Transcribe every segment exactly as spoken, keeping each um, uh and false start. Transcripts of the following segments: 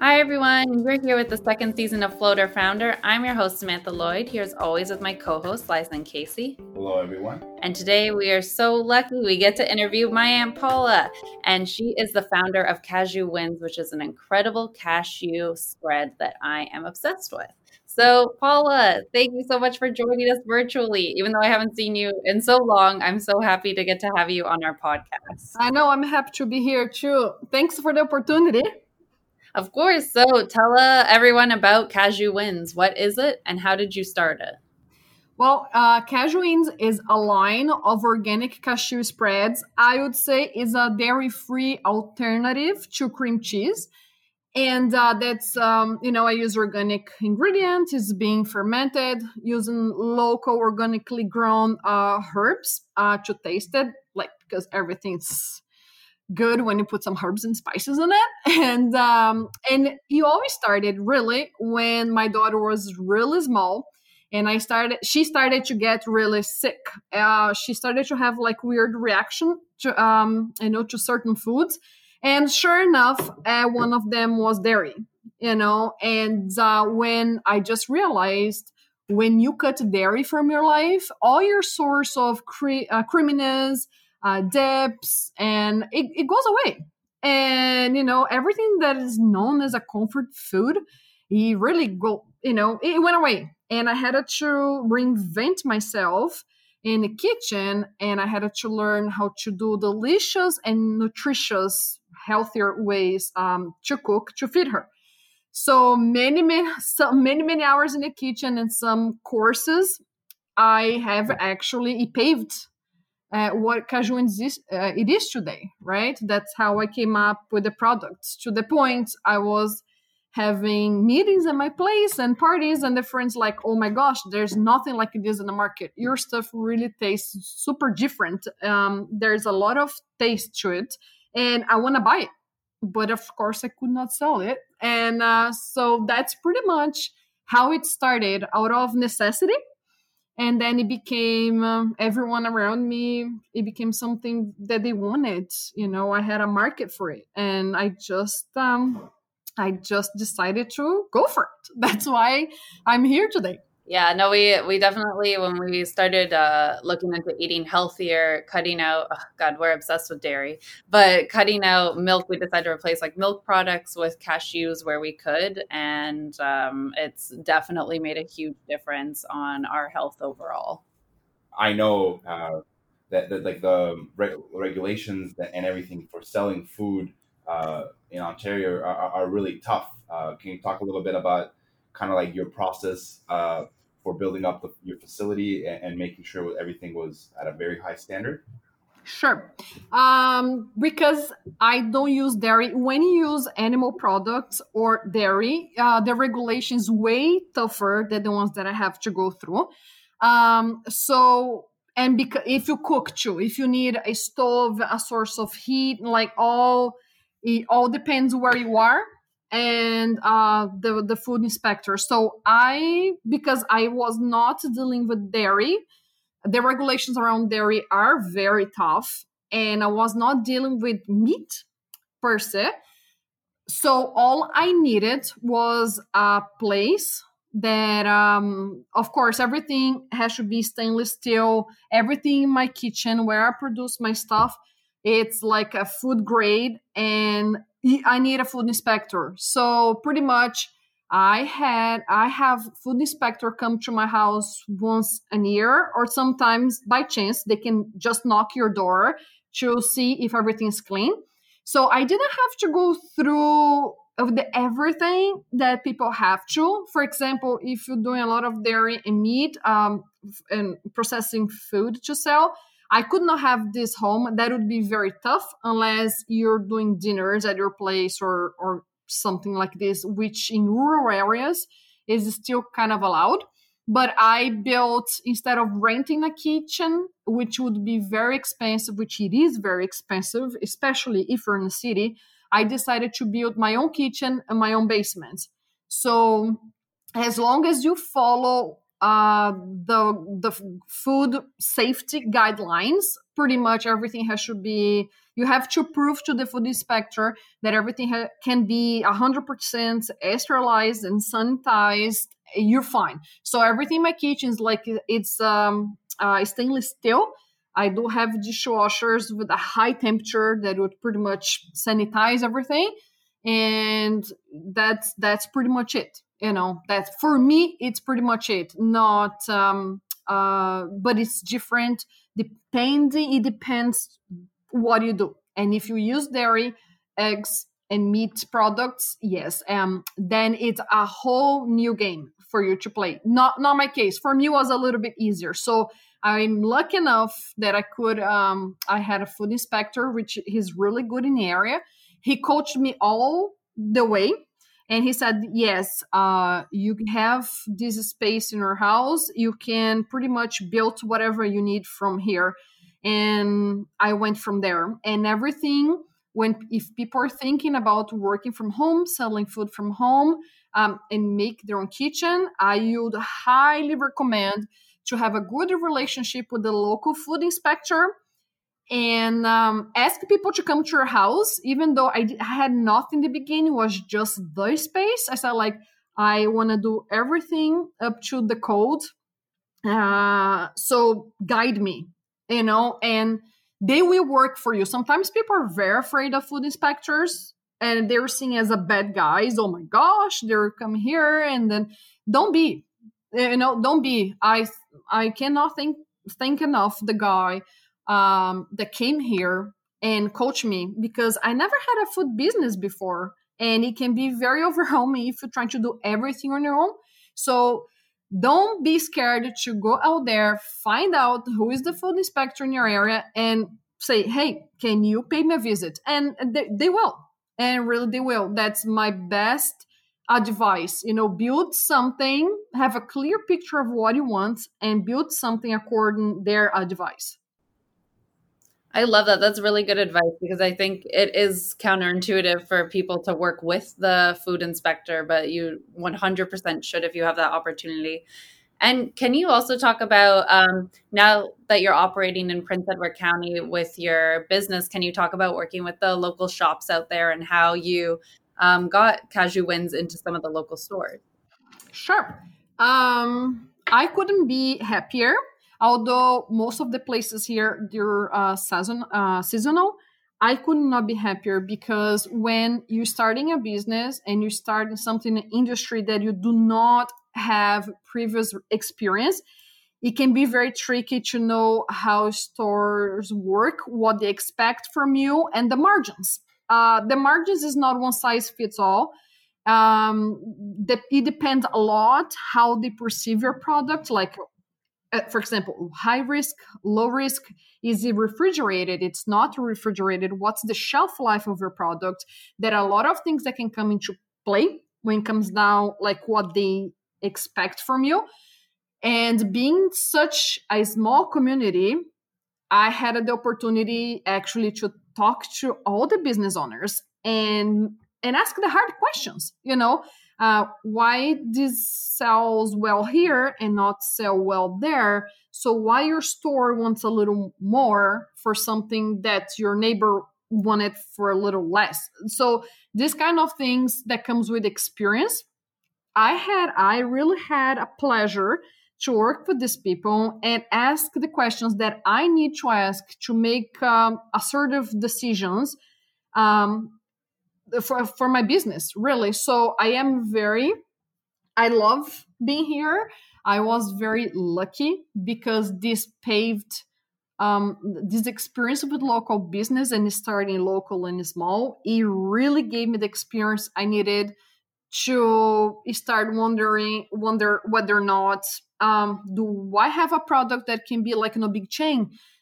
Hi, everyone. We're here with the second season of Floater Founder. I'm your host, Samantha Lloyd, here as always with my co-hosts, Liza and Casey. Hello, everyone. And today we are so lucky we get to interview my Aunt Paula. And she is the founder of Cashew Winds, which is an incredible cashew spread that I am obsessed with. So, Paula, thank you so much for joining us virtually. Even though I haven't seen you in so long, I'm so happy to get to have you on our podcast. I know. I'm happy to be here, too. Thanks for the opportunity. Of course. So tell uh, everyone about Cashew Winds. What is it and how did you start it? Well, uh, Cashew Winds is a line of organic cashew spreads. I would say is a dairy-free alternative to cream cheese. And uh, that's, um, you know, I use organic ingredients. It's being fermented using local organically grown uh, herbs uh, to taste it, like because everything's good when you put some herbs and spices in it. And um, and you always started really when my daughter was really small. And I started, she started to get really sick. Uh, she started to have like weird reaction to, um, you know, to certain foods. And sure enough, uh, one of them was dairy, you know. And uh, when I just realized when you cut dairy from your life, all your source of cre- uh, creaminess, Uh, dips, and it, it goes away. And, you know, everything that is known as a comfort food, it really go, you know, it went away. And I had to reinvent myself in the kitchen, and I had to learn how to do delicious and nutritious, healthier ways um, to cook, to feed her. So many, many, so many, many hours in the kitchen and some courses I have actually paved Uh, what Cashew Winds is, uh, it is today, right? That's how I came up with the products. To the point, I was having meetings at my place and parties, and the friends like, "Oh my gosh, there's nothing like it is in the market. Your stuff really tastes super different. Um, there's a lot of taste to it, and I want to buy it." But of course, I could not sell it, and uh, so that's pretty much how it started, out of necessity. And then it became um, everyone around me. It became something that they wanted. You know, I had a market for it, and I just, um, I just decided to go for it. That's why I'm here today. Yeah, no, we we definitely, when we started uh, looking into eating healthier, cutting out. Oh God, we're obsessed with dairy, but cutting out milk, we decided to replace like milk products with cashews where we could, and um, it's definitely made a huge difference on our health overall. I know uh, that, that like the re- regulations that, and everything for selling food uh, in Ontario are, are really tough. Uh, can you talk a little bit about kind of like your process Uh, for building up the, your facility and, and making sure everything was at a very high standard? Sure. Um, because I don't use dairy. When you use animal products or dairy, uh, the regulation is way tougher than the ones that I have to go through. Um, so, and because if you cook too, if you need a stove, a source of heat, like all, it all depends where you are. And uh, the the food inspector. So I, because I was not dealing with dairy, the regulations around dairy are very tough, and I was not dealing with meat per se. So all I needed was a place that, um, of course, everything has to be stainless steel. Everything in my kitchen where I produce my stuff, it's like a food grade, and I need a food inspector. So pretty much I had, I have food inspector come to my house once a year, or sometimes by chance, they can just knock your door to see if everything's clean. So I didn't have to go through of the everything that people have to. For example, if you're doing a lot of dairy and meat um, and processing food to sell, I could not have this home. That would be very tough unless you're doing dinners at your place or or something like this, which in rural areas is still kind of allowed. But I built, instead of renting a kitchen, which would be very expensive, which it is very expensive, especially if you're in the city, I decided to build my own kitchen and my own basement. So as long as you follow Uh, the the food safety guidelines, pretty much everything has to be, you have to prove to the food inspector that everything ha- can be one hundred percent sterilized and sanitized. You're fine. So everything in my kitchen is like, it's um, uh, stainless steel. I do have dishwashers with a high temperature that would pretty much sanitize everything. And that's, that's pretty much it. You know, that for me, it's pretty much it. Not, um, uh, but it's different. Depending, it depends what you do. And if you use dairy, eggs, and meat products, yes, um, then it's a whole new game for you to play. Not, not my case. For me, it was a little bit easier. So I'm lucky enough that I could, um, I had a food inspector, which he's really good in the area. He coached me all the way. And he said, yes, uh, you have this space in your house. You can pretty much build whatever you need from here. And I went from there. And everything, when if people are thinking about working from home, selling food from home, um, and make their own kitchen, I would highly recommend to have a good relationship with the local food inspector. And um, ask people to come to your house, even though I, did, I had nothing in the beginning, it was just the space. I said, like, I want to do everything up to the code. Uh, so guide me, you know, and they will work for you. Sometimes people are very afraid of food inspectors and they're seen as a bad guys. Oh my gosh, they're come here. And then don't be, you know, don't be. I I cannot think, think enough the guy Um, that came here and coached me because I never had a food business before. And it can be very overwhelming if you're trying to do everything on your own. So don't be scared to go out there, find out who is the food inspector in your area and say, hey, can you pay me a visit? And they, they will. And really, they will. That's my best advice. You know, build something, have a clear picture of what you want and build something according to their advice. I love that. That's really good advice because I think it is counterintuitive for people to work with the food inspector, but you one hundred percent should if you have that opportunity. And can you also talk about um, now that you're operating in Prince Edward County with your business, can you talk about working with the local shops out there and how you um, got Cashew Winds into some of the local stores? Sure. Um, I couldn't be happier. Although most of the places here, they're uh, season, uh, seasonal, I could not be happier because when you're starting a business and you start in something in an industry that you do not have previous experience, it can be very tricky to know how stores work, what they expect from you, and the margins. Uh, the margins is not one size fits all. Um, the, it depends a lot how they perceive your product, like for example, high risk, low risk, is it refrigerated? It's not refrigerated. What's the shelf life of your product? There are a lot of things that can come into play when it comes down, like what they expect from you. And being such a small community, I had the opportunity actually to talk to all the business owners and and ask the hard questions, you know. Uh, why this sells well here and not sell well there? So why your store wants a little more for something that your neighbor wanted for a little less? So this kind of things that comes with experience. I had, I really had a pleasure to work with these people and ask the questions that I need to ask to make um, assertive decisions. Um, For, for my business, really. So I am very, I love being here. I was very lucky because this paved, um, this experience with local business and starting local and small, it really gave me the experience I needed to start wondering, wonder whether or not, um, do I have a product that can be like in a big chain?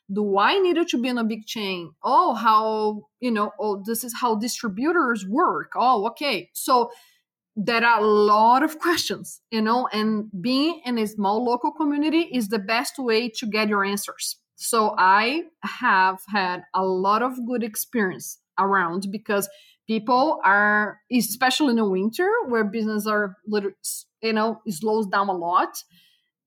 Do I need it to be in a big chain? Oh, how, you know, oh, this is how distributors work. Oh, okay. So there are a lot of questions, you know, and being in a small local community is the best way to get your answers. So I have had a lot of good experience around because people are, especially in the winter where business are, you know, it slows down a lot.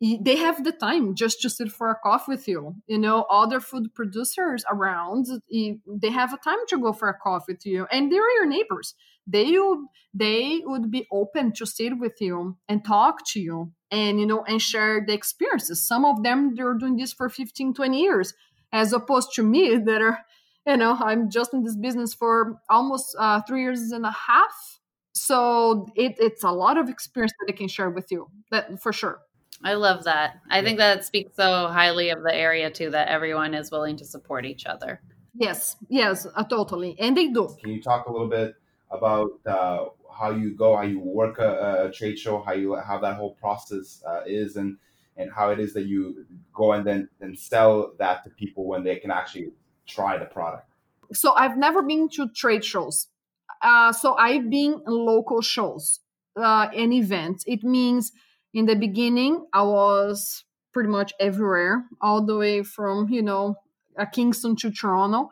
they have the time just to sit for a coffee with you. You know, other food producers around, they have a time to go for a coffee with you. And they're your neighbors. They would, they would be open to sit with you and talk to you and, you know, and share the experiences. Some of them, they're doing this for fifteen, twenty years, as opposed to me that are, you know, I'm just in this business for almost uh, three years and a half. So it, it's a lot of experience that they can share with you, that for sure. I love that. I think that speaks so highly of the area too, that everyone is willing to support each other. Yes, yes, uh, totally. And they do. Can you talk a little bit about uh, how you go, how you work a, a trade show, how you how that whole process uh, is, and, and how it is that you go and then and sell that to people when they can actually try the product? So I've never been to trade shows. Uh, so I've been in local shows uh, and events. It means... In the beginning, I was pretty much everywhere, all the way from, you know, Kingston to Toronto.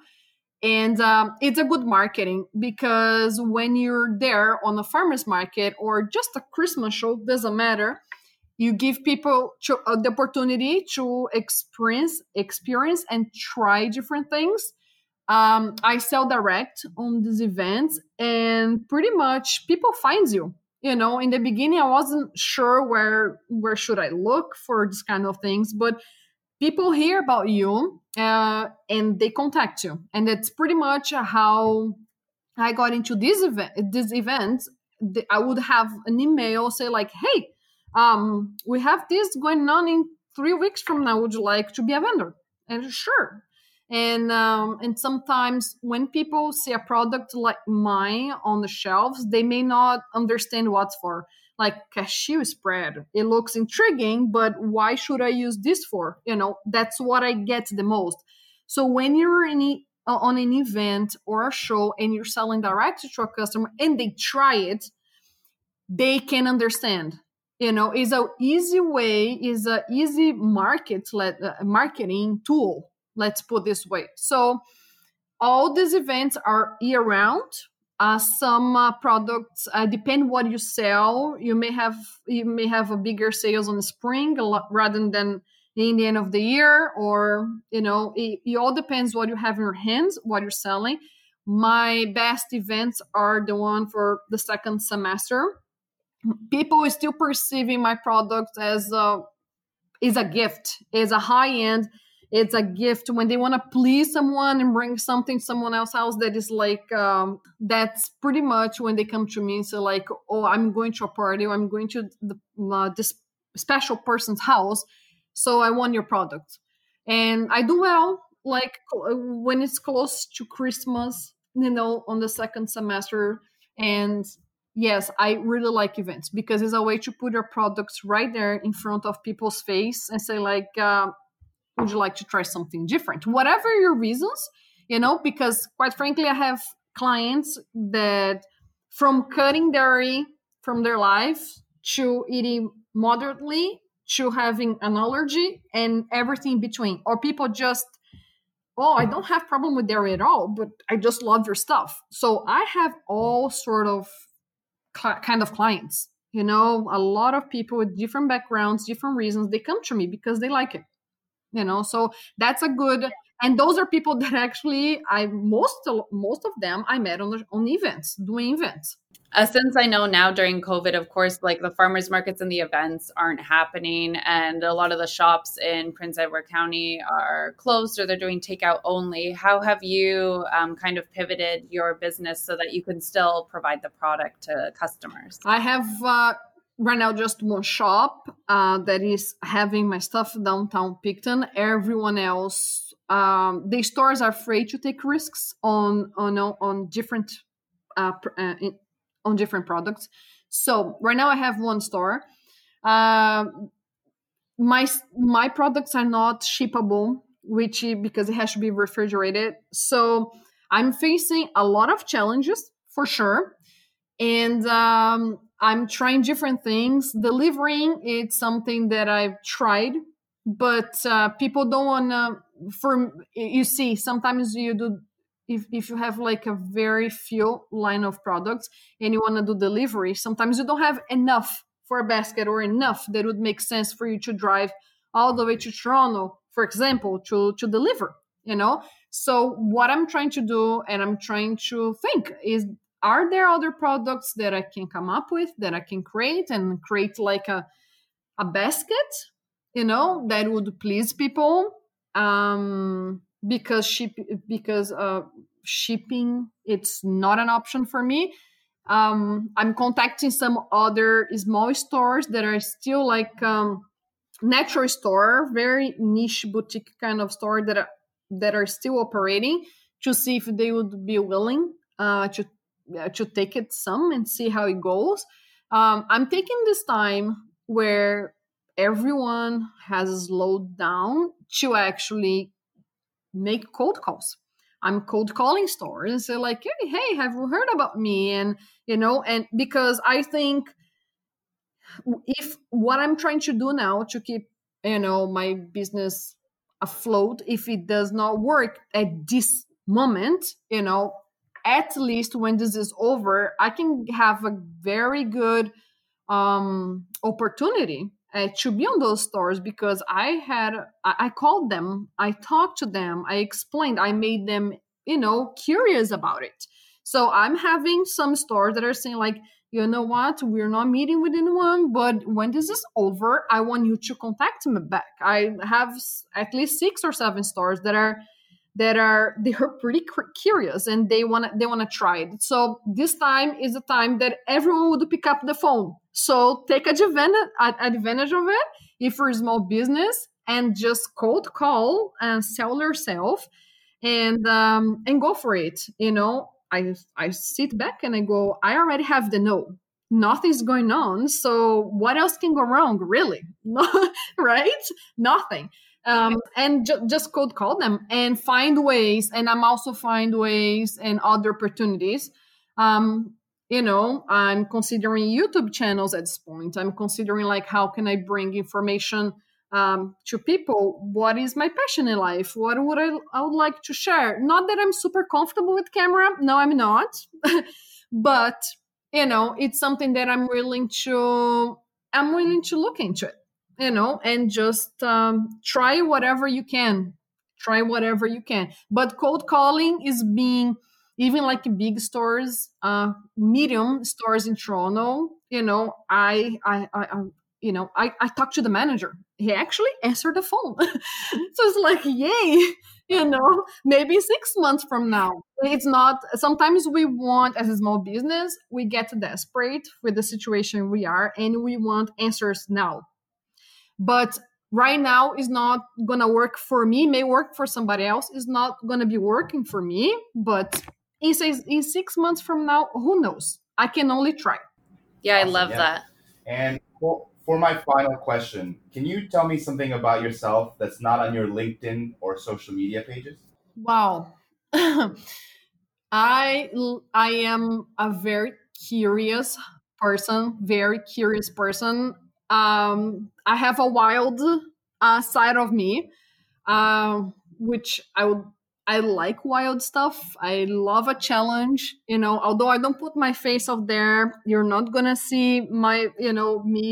And um, it's a good marketing because when you're there on a farmer's market or just a Christmas show, doesn't matter. You give people to, uh, the opportunity to experience, experience and try different things. Um, I sell direct on these events and pretty much people find you. You know, in the beginning, I wasn't sure where where should I look for this kind of things, but people hear about you uh, and they contact you. And that's pretty much how I got into this event. This event, I would have an email say like, hey, um, we have this going on in three weeks from now. Would you like to be a vendor? And sure. And um, and sometimes when people see a product like mine on the shelves, they may not understand what's for. Like cashew spread, it looks intriguing, but why should I use this for? You know, that's what I get the most. So when you're in e- on an event or a show and you're selling direct to a customer and they try it, they can understand. You know, is a easy way, is a easy market let uh, marketing tool. Let's put this way. So all these events are year-round. Uh, some uh, products uh, depend what you sell. You may have you may have a bigger sales on the spring rather than in the end of the year, or you know, it, it all depends what you have in your hands, what you're selling. My best events are the one for the second semester. People are still perceiving my product as a is a gift, is a high-end. It's a gift when they want to please someone and bring something to someone else's house that is like, um, that's pretty much when they come to me and say like, oh, I'm going to a party or I'm going to the, uh, this special person's house. So I want your product. And I do well, like when it's close to Christmas, you know, on the second semester. And yes, I really like events because it's a way to put your products right there in front of people's face and say like, um, uh, would you like to try something different? Whatever your reasons, you know, because quite frankly, I have clients that from cutting dairy from their life to eating moderately to having an allergy and everything in between. Or people just, oh, I don't have problem with dairy at all, but I just love your stuff. So I have all sort of cl- kind of clients, you know, a lot of people with different backgrounds, different reasons. They come to me because they like it. You know, so that's a good, and those are people that actually I, most, most of them I met on, on events, doing events. Uh, since I know now during COVID, of course, like the farmers markets and the events aren't happening. And a lot of the shops in Prince Edward County are closed or they're doing takeout only. How have you um, kind of pivoted your business so that you can still provide the product to customers? I have, uh, Right now, just one shop uh, that is having my stuff downtown Picton. Everyone else, um, the stores are afraid to take risks on on on different uh, uh, on different products. So right now, I have one store. Uh, my my products are not shippable, which because it has to be refrigerated. So I'm facing a lot of challenges for sure, and. Um, I'm trying different things. Delivering, it's something that I've tried, but uh, people don't want to, for, you see, sometimes you do, if, if you have like a very few line of products and you want to do delivery, sometimes you don't have enough for a basket or enough that would make sense for you to drive all the way to Toronto, for example, to, to deliver, you know? So what I'm trying to do and I'm trying to think is, are there other products that I can come up with that I can create and create like a, a basket, you know, that would please people? Um, because ship, because uh, shipping, it's not an option for me. Um, I'm contacting some other small stores that are still like um, natural store, very niche boutique kind of store that are, that are still operating, to see if they would be willing uh, to uh, to take it some and see how it goes. Um, I'm taking this time where everyone has slowed down to actually make cold calls. I'm cold calling stores and say like, hey, hey, have you heard about me? And, you know, and because I think if what I'm trying to do now to keep, you know, my business afloat, if it does not work at this moment, you know, at least when this is over, I can have a very good um, opportunity Uh, to be on those stores, because I had, I, I called them, I talked to them, I explained, I made them, you know, curious about it. So I'm having some stores that are saying like, you know what, we're not meeting with anyone, but when this is over, I want you to contact me back. I have at least six or seven stores that are, that are, they are pretty curious and they want to, they want to try it. So this time is the time that everyone would pick up the phone. So take advantage, advantage of it if you're a small business, and just cold call and sell yourself, and um, and go for it. You know, I I sit back and I go, I already have the no. Nothing's going on. So what else can go wrong, really? Right? Nothing. Um, and ju- just cold call them and find ways. And I'm also find ways and other opportunities. Um, You know, I'm considering YouTube channels at this point. I'm considering like, how can I bring information um, to people? What is my passion in life? What would I, I would like to share? Not that I'm super comfortable with camera. No, I'm not. But, you know, it's something that I'm willing to, I'm willing to look into it, you know, and just um, try whatever you can. Try whatever you can. But cold calling is being... Even like big stores, uh, medium stores in Toronto, you know, I, I, I, I you know, I, I talked to the manager. He actually answered the phone. So it's like, yay, you know, maybe six months from now. It's not, sometimes we want, as a small business, we get desperate with the situation we are and we want answers now. But right now is not going to work for me, may work for somebody else, is not going to be working for me, but... He says in six months from now, who knows? I can only try. Yeah, I love yeah. that. And for, for my final question, can you tell me something about yourself that's not on your LinkedIn or social media pages? Wow. I I am a very curious person, very curious person. Um, I have a wild uh, side of me, uh, which I would... I like wild stuff. I love a challenge, you know, although I don't put my face out there, you're not going to see my, you know, me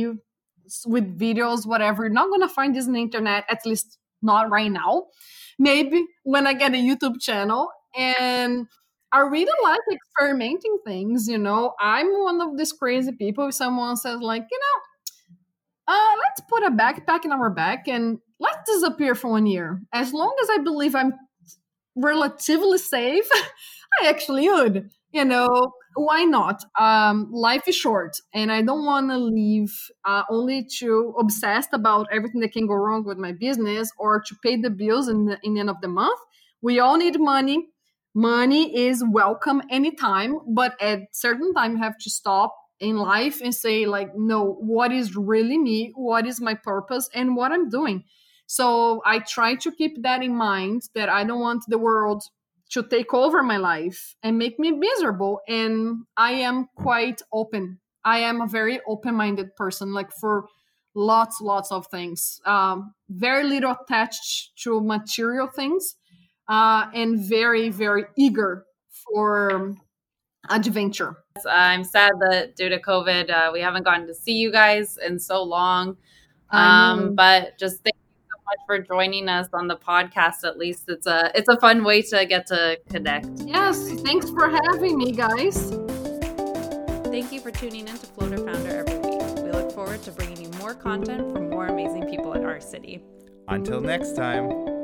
with videos, whatever. You're not going to find this on the internet, at least not right now. Maybe when I get a YouTube channel. And I really like experimenting things, you know. I'm one of these crazy people. If someone says like, you know, uh, let's put a backpack in our back and let's disappear for one year. As long as I believe I'm relatively safe, I actually would, you know, why not? Um, life is short and I don't want to live uh, only too obsessed about everything that can go wrong with my business or to pay the bills in the, in the end of the month. We all need money. Money is welcome anytime, but at certain time you have to stop in life and say like, no, what is really me? What is my purpose and what I'm doing? So I try to keep that in mind, that I don't want the world to take over my life and make me miserable. And I am quite open. I am a very open-minded person, like for lots, lots of things. Um, very little attached to material things uh, and very, very eager for um, adventure. I'm sad that due to COVID, uh, we haven't gotten to see you guys in so long. Um, um, but just thank you so much for joining us on the podcast. At least it's a, it's a fun way to get to connect. Yes. Thanks for having me, guys. Thank you for tuning in to Floater Founder every week. We look forward to bringing you more content from more amazing people in our city. Until next time.